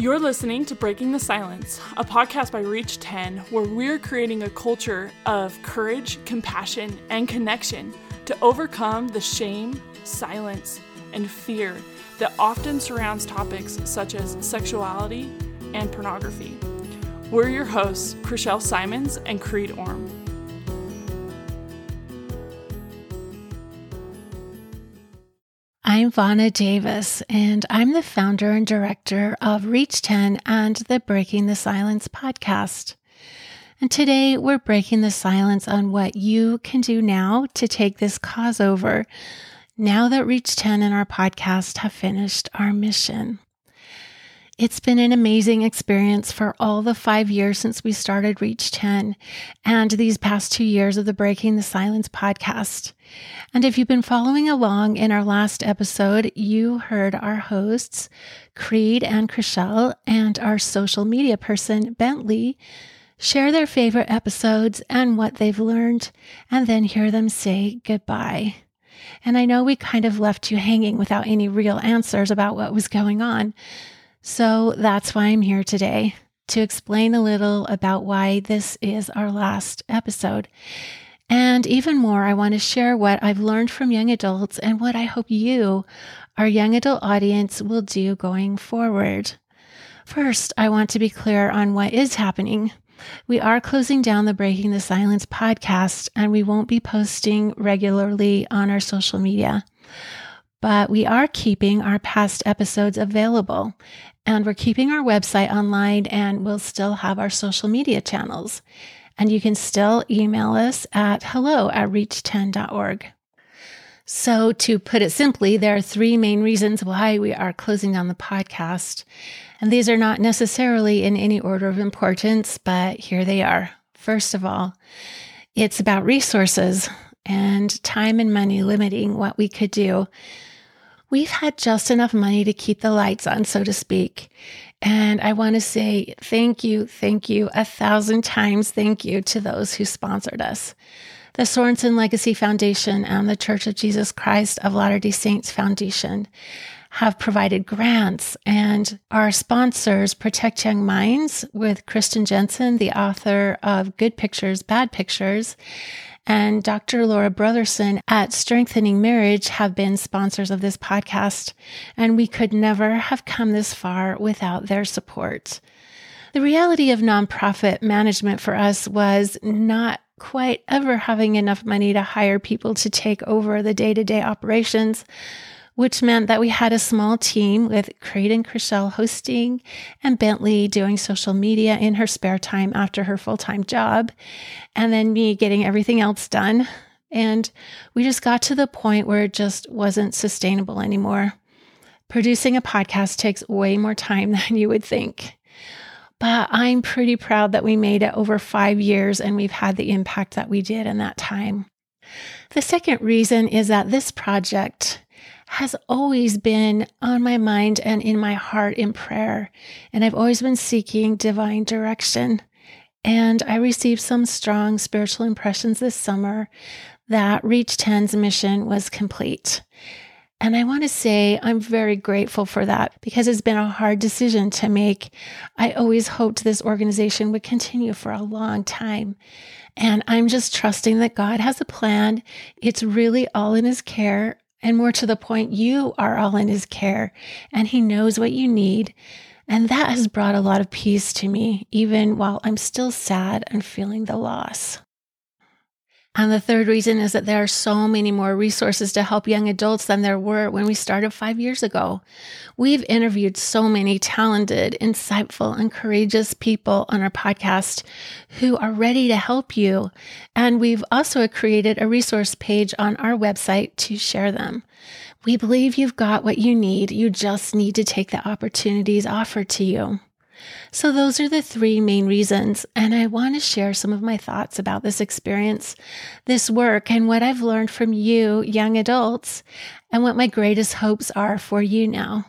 You're listening to Breaking the Silence, a podcast by Reach 10, where we're creating a culture of courage, compassion, and connection to overcome the shame, silence, and fear that often surrounds topics such as sexuality and pornography. We're your hosts, Chrishell Simons and Creed Orme. I'm Vonna Davis, and I'm the founder and director of Reach 10 and the Breaking the Silence podcast. And today we're breaking the silence on what you can do now to take this cause over, now that Reach 10 and our podcast have finished our mission. It's been an amazing experience for all the 5 years since we started Reach 10 and these past 2 years of the Breaking the Silence podcast. And if you've been following along in our last episode, you heard our hosts, Creed and Chrishell, and our social media person, Bentley, share their favorite episodes and what they've learned, and then hear them say goodbye. And I know we kind of left you hanging without any real answers about what was going on. So that's why I'm here today, to explain a little about why this is our last episode. And even more, I want to share what I've learned from young adults and what I hope you, our young adult audience, will do going forward. First, I want to be clear on what is happening. We are closing down the Breaking the Silence podcast, and we won't be posting regularly on our social media. But we are keeping our past episodes available, and we're keeping our website online, and we'll still have our social media channels. And you can still email us at hello@reach10.org. So to put it simply, there are three main reasons why we are closing down the podcast. And these are not necessarily in any order of importance, but here they are. First of all, it's about resources and time and money limiting what we could do. We've had just enough money to keep the lights on, so to speak. And I want to say thank you, 1,000 times thank you to those who sponsored us. The Sorenson Legacy Foundation and the Church of Jesus Christ of Latter-day Saints Foundation have provided grants, and our sponsors, Protect Young Minds with Kristen Jensen, the author of Good Pictures, Bad Pictures, and Dr. Laura Brotherson at Strengthening Marriage have been sponsors of this podcast, and we could never have come this far without their support. The reality of nonprofit management for us was not quite ever having enough money to hire people to take over the day-to-day operations, which meant that we had a small team with Creed and Chrishell hosting and Bentley doing social media in her spare time after her full-time job, and then me getting everything else done. And we just got to the point where it just wasn't sustainable anymore. Producing a podcast takes way more time than you would think. But I'm pretty proud that we made it over 5 years and we've had the impact that we did in that time. The second reason is that this project has always been on my mind and in my heart in prayer. And I've always been seeking divine direction. And I received some strong spiritual impressions this summer that Reach 10's mission was complete. And I want to say I'm very grateful for that, because it's been a hard decision to make. I always hoped this organization would continue for a long time. And I'm just trusting that God has a plan. It's really all in His care. And more to the point, you are all in His care, and He knows what you need. And that has brought a lot of peace to me, even while I'm still sad and feeling the loss. And the third reason is that there are so many more resources to help young adults than there were when we started 5 years ago. We've interviewed so many talented, insightful, and courageous people on our podcast who are ready to help you. And we've also created a resource page on our website to share them. We believe you've got what you need. You just need to take the opportunities offered to you. So those are the three main reasons, and I want to share some of my thoughts about this experience, this work, and what I've learned from you, young adults, and what my greatest hopes are for you now.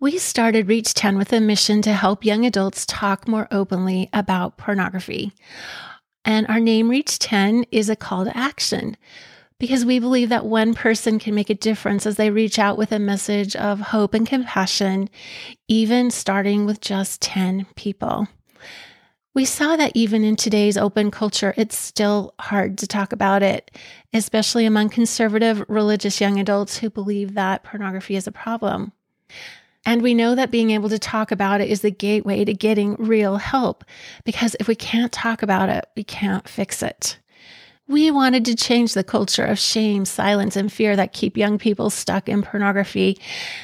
We started Reach 10 with a mission to help young adults talk more openly about pornography, and our name Reach 10 is a call to action. because we believe that one person can make a difference as they reach out with a message of hope and compassion, even starting with just 10 people. We saw that even in today's open culture, it's still hard to talk about it, especially among conservative, religious young adults who believe that pornography is a problem. And we know that being able to talk about it is the gateway to getting real help, because if we can't talk about it, we can't fix it. We wanted to change the culture of shame, silence, and fear that keep young people stuck in pornography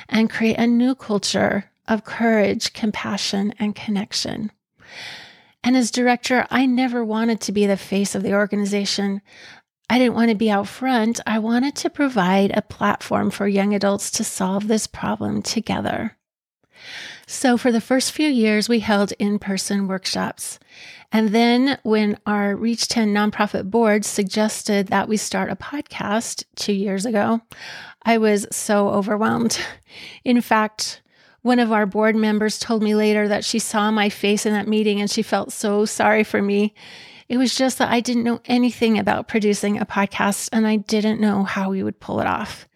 and create a new culture of courage, compassion, and connection. And as director, I never wanted to be the face of the organization. I didn't want to be out front. I wanted to provide a platform for young adults to solve this problem together. So for the first few years, we held in-person workshops. And then when our Reach 10 nonprofit board suggested that we start a podcast 2 years ago, I was so overwhelmed. In fact, one of our board members told me later that she saw my face in that meeting and she felt so sorry for me. It was just that I didn't know anything about producing a podcast and I didn't know how we would pull it off.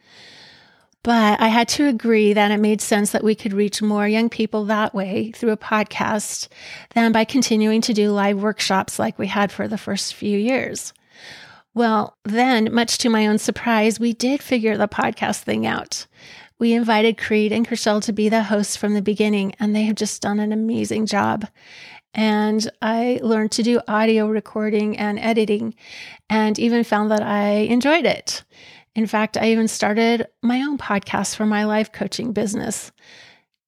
But I had to agree that it made sense that we could reach more young people that way through a podcast than by continuing to do live workshops like we had for the first few years. Well, then, much to my own surprise, we did figure the podcast thing out. We invited Creed and Chrishell to be the hosts from the beginning, and they have just done an amazing job. And I learned to do audio recording and editing, and even found that I enjoyed it. In fact, I even started my own podcast for my life coaching business.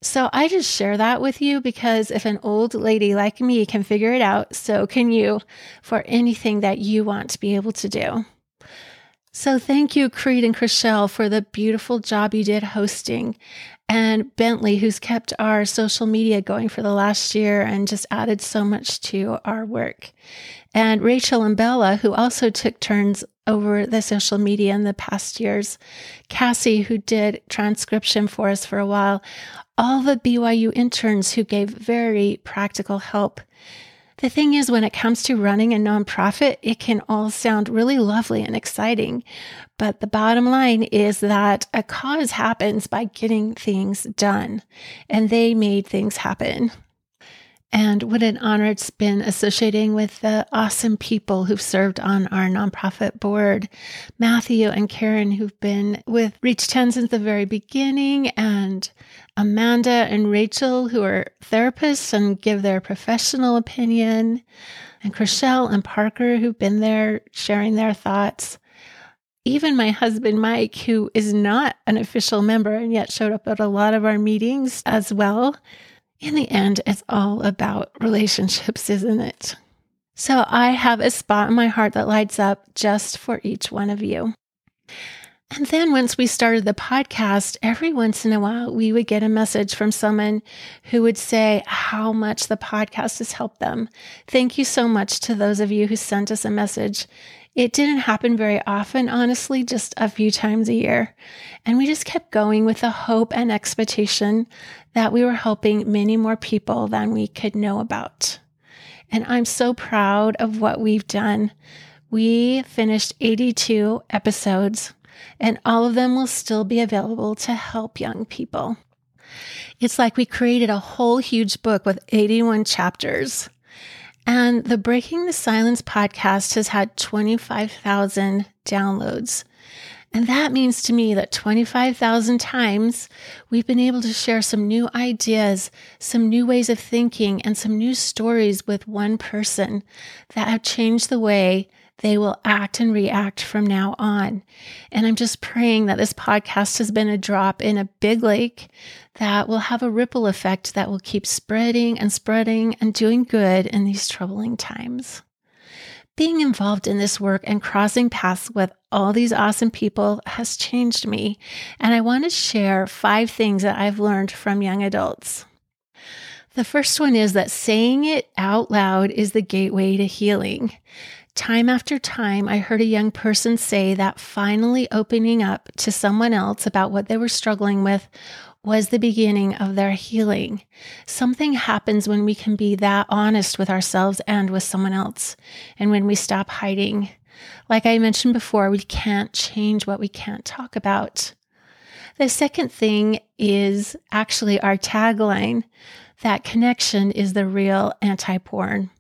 So I just share that with you because if an old lady like me can figure it out, so can you for anything that you want to be able to do. So thank you, Creed and Chrishell, for the beautiful job you did hosting, and Bentley, who's kept our social media going for the last year and just added so much to our work, and Rachel and Bella, who also took turns over the social media in the past years, Cassie, who did transcription for us for a while, all the BYU interns who gave very practical help. The thing is, when it comes to running a nonprofit, it can all sound really lovely and exciting, but the bottom line is that a cause happens by getting things done, and they made things happen. And what an honor it's been associating with the awesome people who've served on our nonprofit board, Matthew and Karen, who've been with Reach 10 since the very beginning, and Amanda and Rachel, who are therapists and give their professional opinion, and Chrishell and Parker, who've been there sharing their thoughts. Even my husband, Mike, who is not an official member and yet showed up at a lot of our meetings as well. In the end, it's all about relationships, isn't it? So I have a spot in my heart that lights up just for each one of you. And then once we started the podcast, every once in a while, we would get a message from someone who would say how much the podcast has helped them. Thank you so much to those of you who sent us a message. It didn't happen very often, honestly, just a few times a year. And we just kept going with the hope and expectation that we were helping many more people than we could know about. And I'm so proud of what we've done. We finished 82 episodes, and all of them will still be available to help young people. It's like we created a whole huge book with 81 chapters. And the Breaking the Silence podcast has had 25,000 downloads. And that means to me that 25,000 times we've been able to share some new ideas, some new ways of thinking, and some new stories with one person that have changed the way they will act and react from now on. And I'm just praying that this podcast has been a drop in a big lake that will have a ripple effect that will keep spreading and doing good in these troubling times. Being involved in this work and crossing paths with all these awesome people has changed me. And I want to share 5 things that I've learned from young adults. The first one is that saying it out loud is the gateway to healing. Time after time, I heard a young person say that finally opening up to someone else about what they were struggling with was the beginning of their healing. Something happens when we can be that honest with ourselves and with someone else, and when we stop hiding. Like I mentioned before, we can't change what we can't talk about. The second thing is actually our tagline, that connection is the real anti-porn.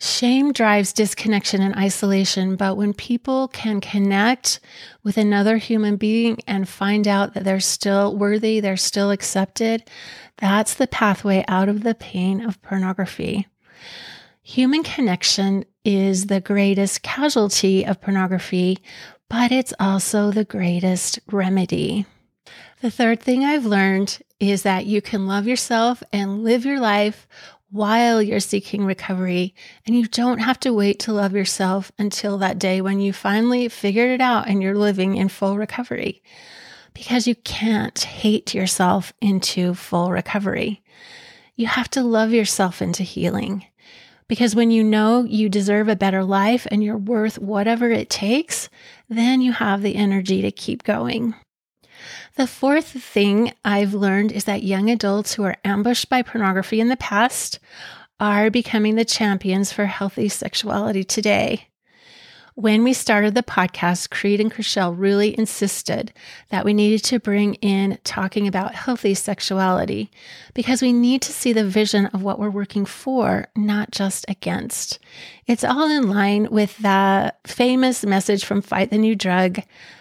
Shame drives disconnection and isolation, but when people can connect with another human being and find out that they're still worthy, they're still accepted, that's the pathway out of the pain of pornography. Human connection is the greatest casualty of pornography, but it's also the greatest remedy. The third thing I've learned is that you can love yourself and live your life while you're seeking recovery, and you don't have to wait to love yourself until that day when you finally figured it out and you're living in full recovery, because you can't hate yourself into full recovery. You have to love yourself into healing, because when you know you deserve a better life and you're worth whatever it takes, then you have the energy to keep going. The fourth thing I've learned is that young adults who are ambushed by pornography in the past are becoming the champions for healthy sexuality today. When we started the podcast, Creed and Chrishell really insisted that we needed to bring in talking about healthy sexuality because we need to see the vision of what we're working for, not just against. It's all in line with the famous message from Fight the New Drug,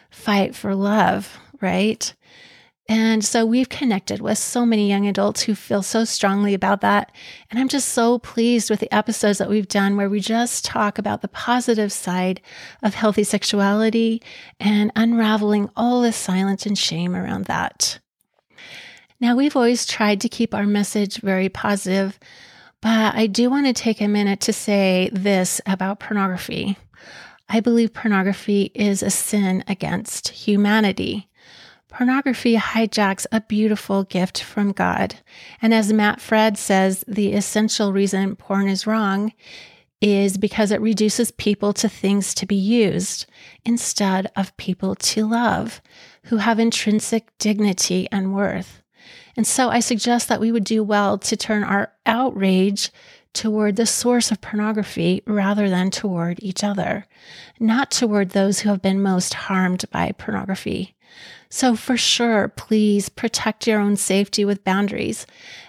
Fight for Love, right? And so we've connected with so many young adults who feel so strongly about that. And I'm just so pleased with the episodes that we've done where we just talk about the positive side of healthy sexuality and unraveling all the silence and shame around that. Now, we've always tried to keep our message very positive, but I do want to take a minute to say this about pornography. I believe pornography is a sin against humanity. Pornography hijacks a beautiful gift from God. And as Matt Fradd says, the essential reason porn is wrong is because it reduces people to things to be used instead of people to love who have intrinsic dignity and worth. And so I suggest that we would do well to turn our outrage toward the source of pornography rather than toward each other, not toward those who have been most harmed by pornography. So for sure, please protect your own safety with boundaries.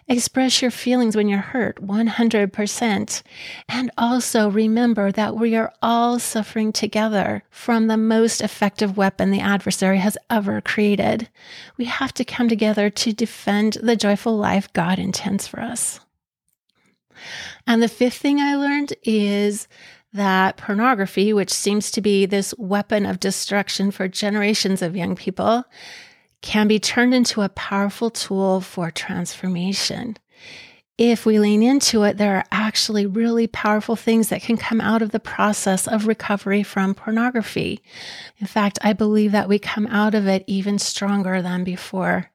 Express your feelings when you're hurt 100%. And also remember that we are all suffering together from the most effective weapon the adversary has ever created. We have to come together to defend the joyful life God intends for us. And the fifth thing I learned is that pornography, which seems to be this weapon of destruction for generations of young people, can be turned into a powerful tool for transformation. If we lean into it, there are actually really powerful things that can come out of the process of recovery from pornography. In fact, I believe that we come out of it even stronger than before.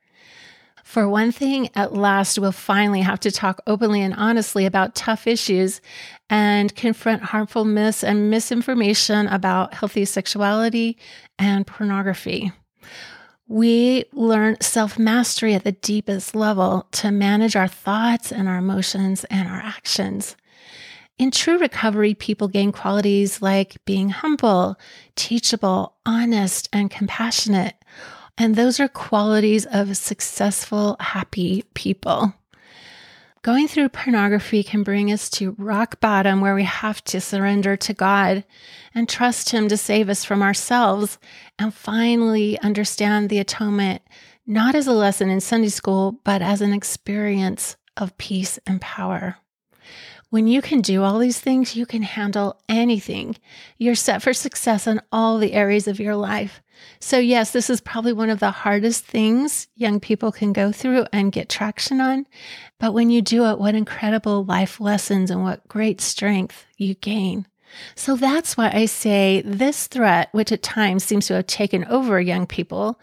For one thing, at last, we'll finally have to talk openly and honestly about tough issues and confront harmful myths and misinformation about healthy sexuality and pornography. We learn self-mastery at the deepest level to manage our thoughts and our emotions and our actions. In true recovery, people gain qualities like being humble, teachable, honest, and compassionate. And those are qualities of successful, happy people. Going through pornography can bring us to rock bottom where we have to surrender to God and trust Him to save us from ourselves and finally understand the atonement, not as a lesson in Sunday school, but as an experience of peace and power. When you can do all these things, you can handle anything. You're set for success in all the areas of your life. So yes, this is probably one of the hardest things young people can go through and get traction on. But when you do it, what incredible life lessons and what great strength you gain. So that's why I say this threat, which at times seems to have taken over young people,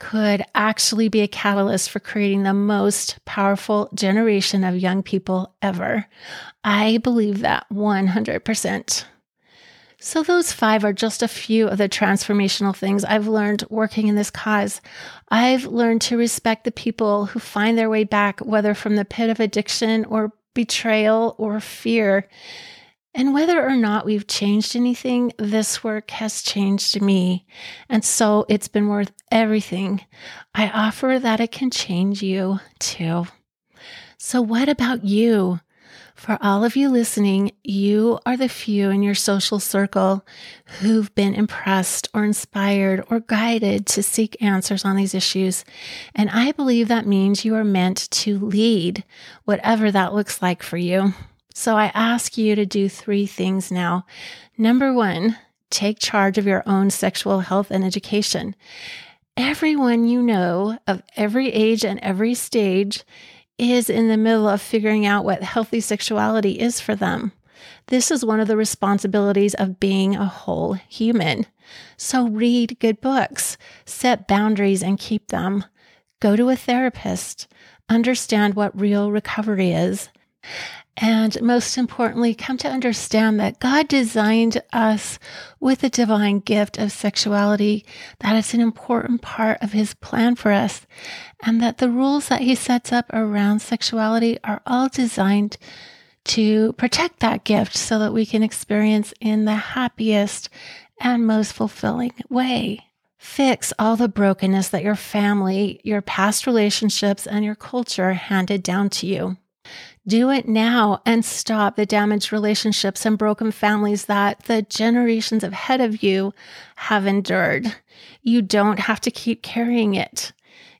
could actually be a catalyst for creating the most powerful generation of young people ever. I believe that 100%. So those five are just a few of the transformational things I've learned working in this cause. I've learned to respect the people who find their way back, whether from the pit of addiction or betrayal or fear. And whether or not we've changed anything, this work has changed me. And so it's been worth everything. I offer that it can change you too. So what about you? For all of you listening, you are the few in your social circle who've been impressed or inspired or guided to seek answers on these issues. And I believe that means you are meant to lead, whatever that looks like for you. So I ask you to do three things now. Number one, take charge of your own sexual health and education. Everyone you know of every age and every stage is in the middle of figuring out what healthy sexuality is for them. This is one of the responsibilities of being a whole human. So read good books, set boundaries and keep them. Go to a therapist, understand what real recovery is. And most importantly, come to understand that God designed us with a divine gift of sexuality, that it's an important part of His plan for us, and that the rules that He sets up around sexuality are all designed to protect that gift so that we can experience in the happiest and most fulfilling way. Fix all the brokenness that your family, your past relationships, and your culture handed down to you. Do it now and stop the damaged relationships and broken families that the generations ahead of you have endured. You don't have to keep carrying it.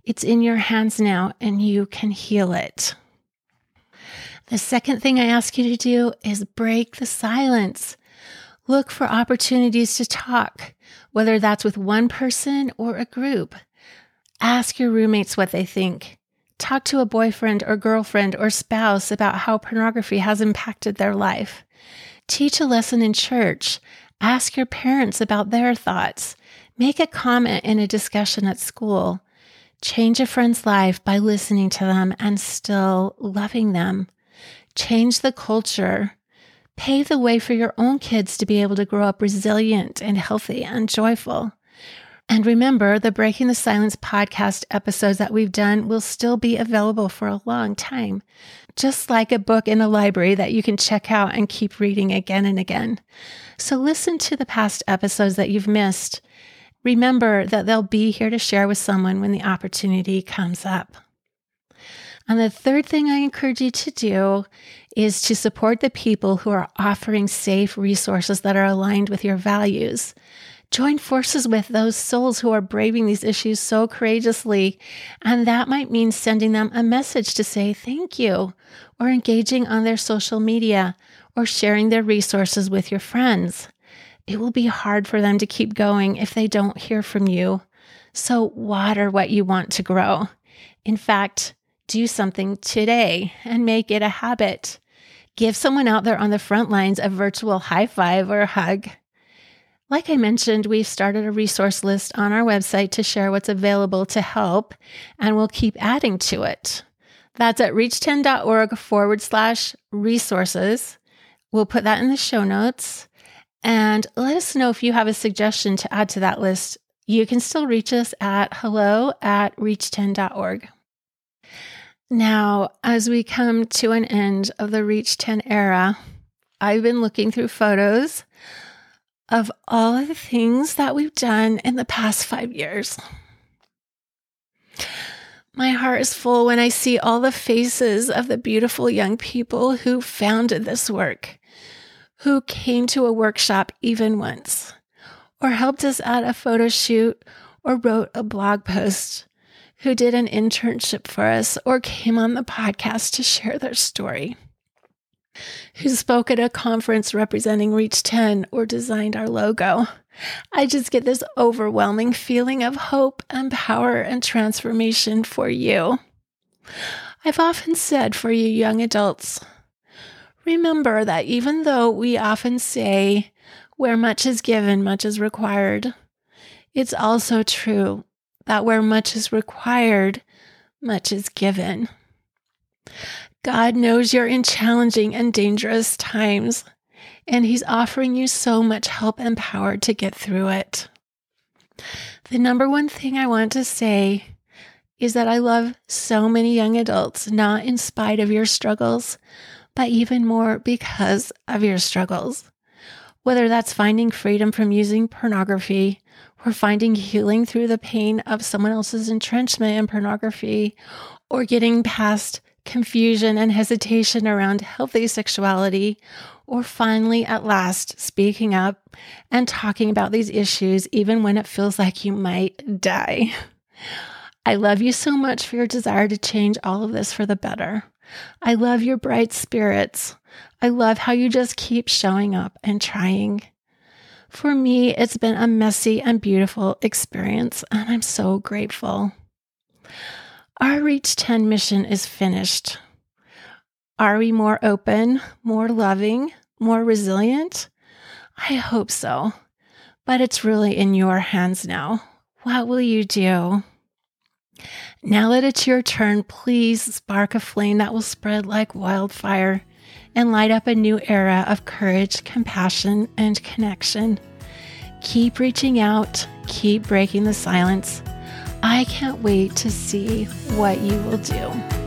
It's in your hands now and you can heal it. The second thing I ask you to do is break the silence. Look for opportunities to talk, whether that's with one person or a group. Ask your roommates what they think. Talk to a boyfriend or girlfriend or spouse about how pornography has impacted their life. Teach a lesson in church. Ask your parents about their thoughts. Make a comment in a discussion at school. Change a friend's life by listening to them and still loving them. Change the culture. Pave the way for your own kids to be able to grow up resilient and healthy and joyful. And remember, the Breaking the Silence podcast episodes that we've done will still be available for a long time, just like a book in a library that you can check out and keep reading again and again. So listen to the past episodes that you've missed. Remember that they'll be here to share with someone when the opportunity comes up. And the third thing I encourage you to do is to support the people who are offering safe resources that are aligned with your values. Join forces with those souls who are braving these issues so courageously, and that might mean sending them a message to say thank you, or engaging on their social media, or sharing their resources with your friends. It will be hard for them to keep going if they don't hear from you. So water what you want to grow. In fact, do something today and make it a habit. Give someone out there on the front lines a virtual high five or a hug. Like I mentioned, we've started a resource list on our website to share what's available to help, and we'll keep adding to it. That's at reach10.org/resources. We'll put that in the show notes. And let us know if you have a suggestion to add to that list. You can still reach us at hello@reach10.org. Now, as we come to an end of the Reach 10 era, I've been looking through photos of all of the things that we've done in the past 5 years. My heart is full when I see all the faces of the beautiful young people who founded this work, who came to a workshop even once, or helped us at a photo shoot, or wrote a blog post, who did an internship for us, or came on the podcast to share their story, who spoke at a conference representing Reach 10 or designed our logo. I just get this overwhelming feeling of hope and power and transformation for you. I've often said for you young adults, remember that even though we often say, where much is given, much is required, it's also true that where much is required, much is given. God knows you're in challenging and dangerous times, and He's offering you so much help and power to get through it. The number one thing I want to say is that I love so many young adults, not in spite of your struggles, but even more because of your struggles. Whether that's finding freedom from using pornography, or finding healing through the pain of someone else's entrenchment in pornography, or getting past confusion and hesitation around healthy sexuality, or finally, at last, speaking up and talking about these issues, even when it feels like you might die. I love you so much for your desire to change all of this for the better. I love your bright spirits. I love how you just keep showing up and trying. For me, it's been a messy and beautiful experience, and I'm so grateful. Our Reach 10 mission is finished. Are we more open, more loving, more resilient? I hope so, but it's really in your hands now. What will you do? Now that it's your turn, please spark a flame that will spread like wildfire and light up a new era of courage, compassion, and connection. Keep reaching out, keep breaking the silence. I can't wait to see what you will do.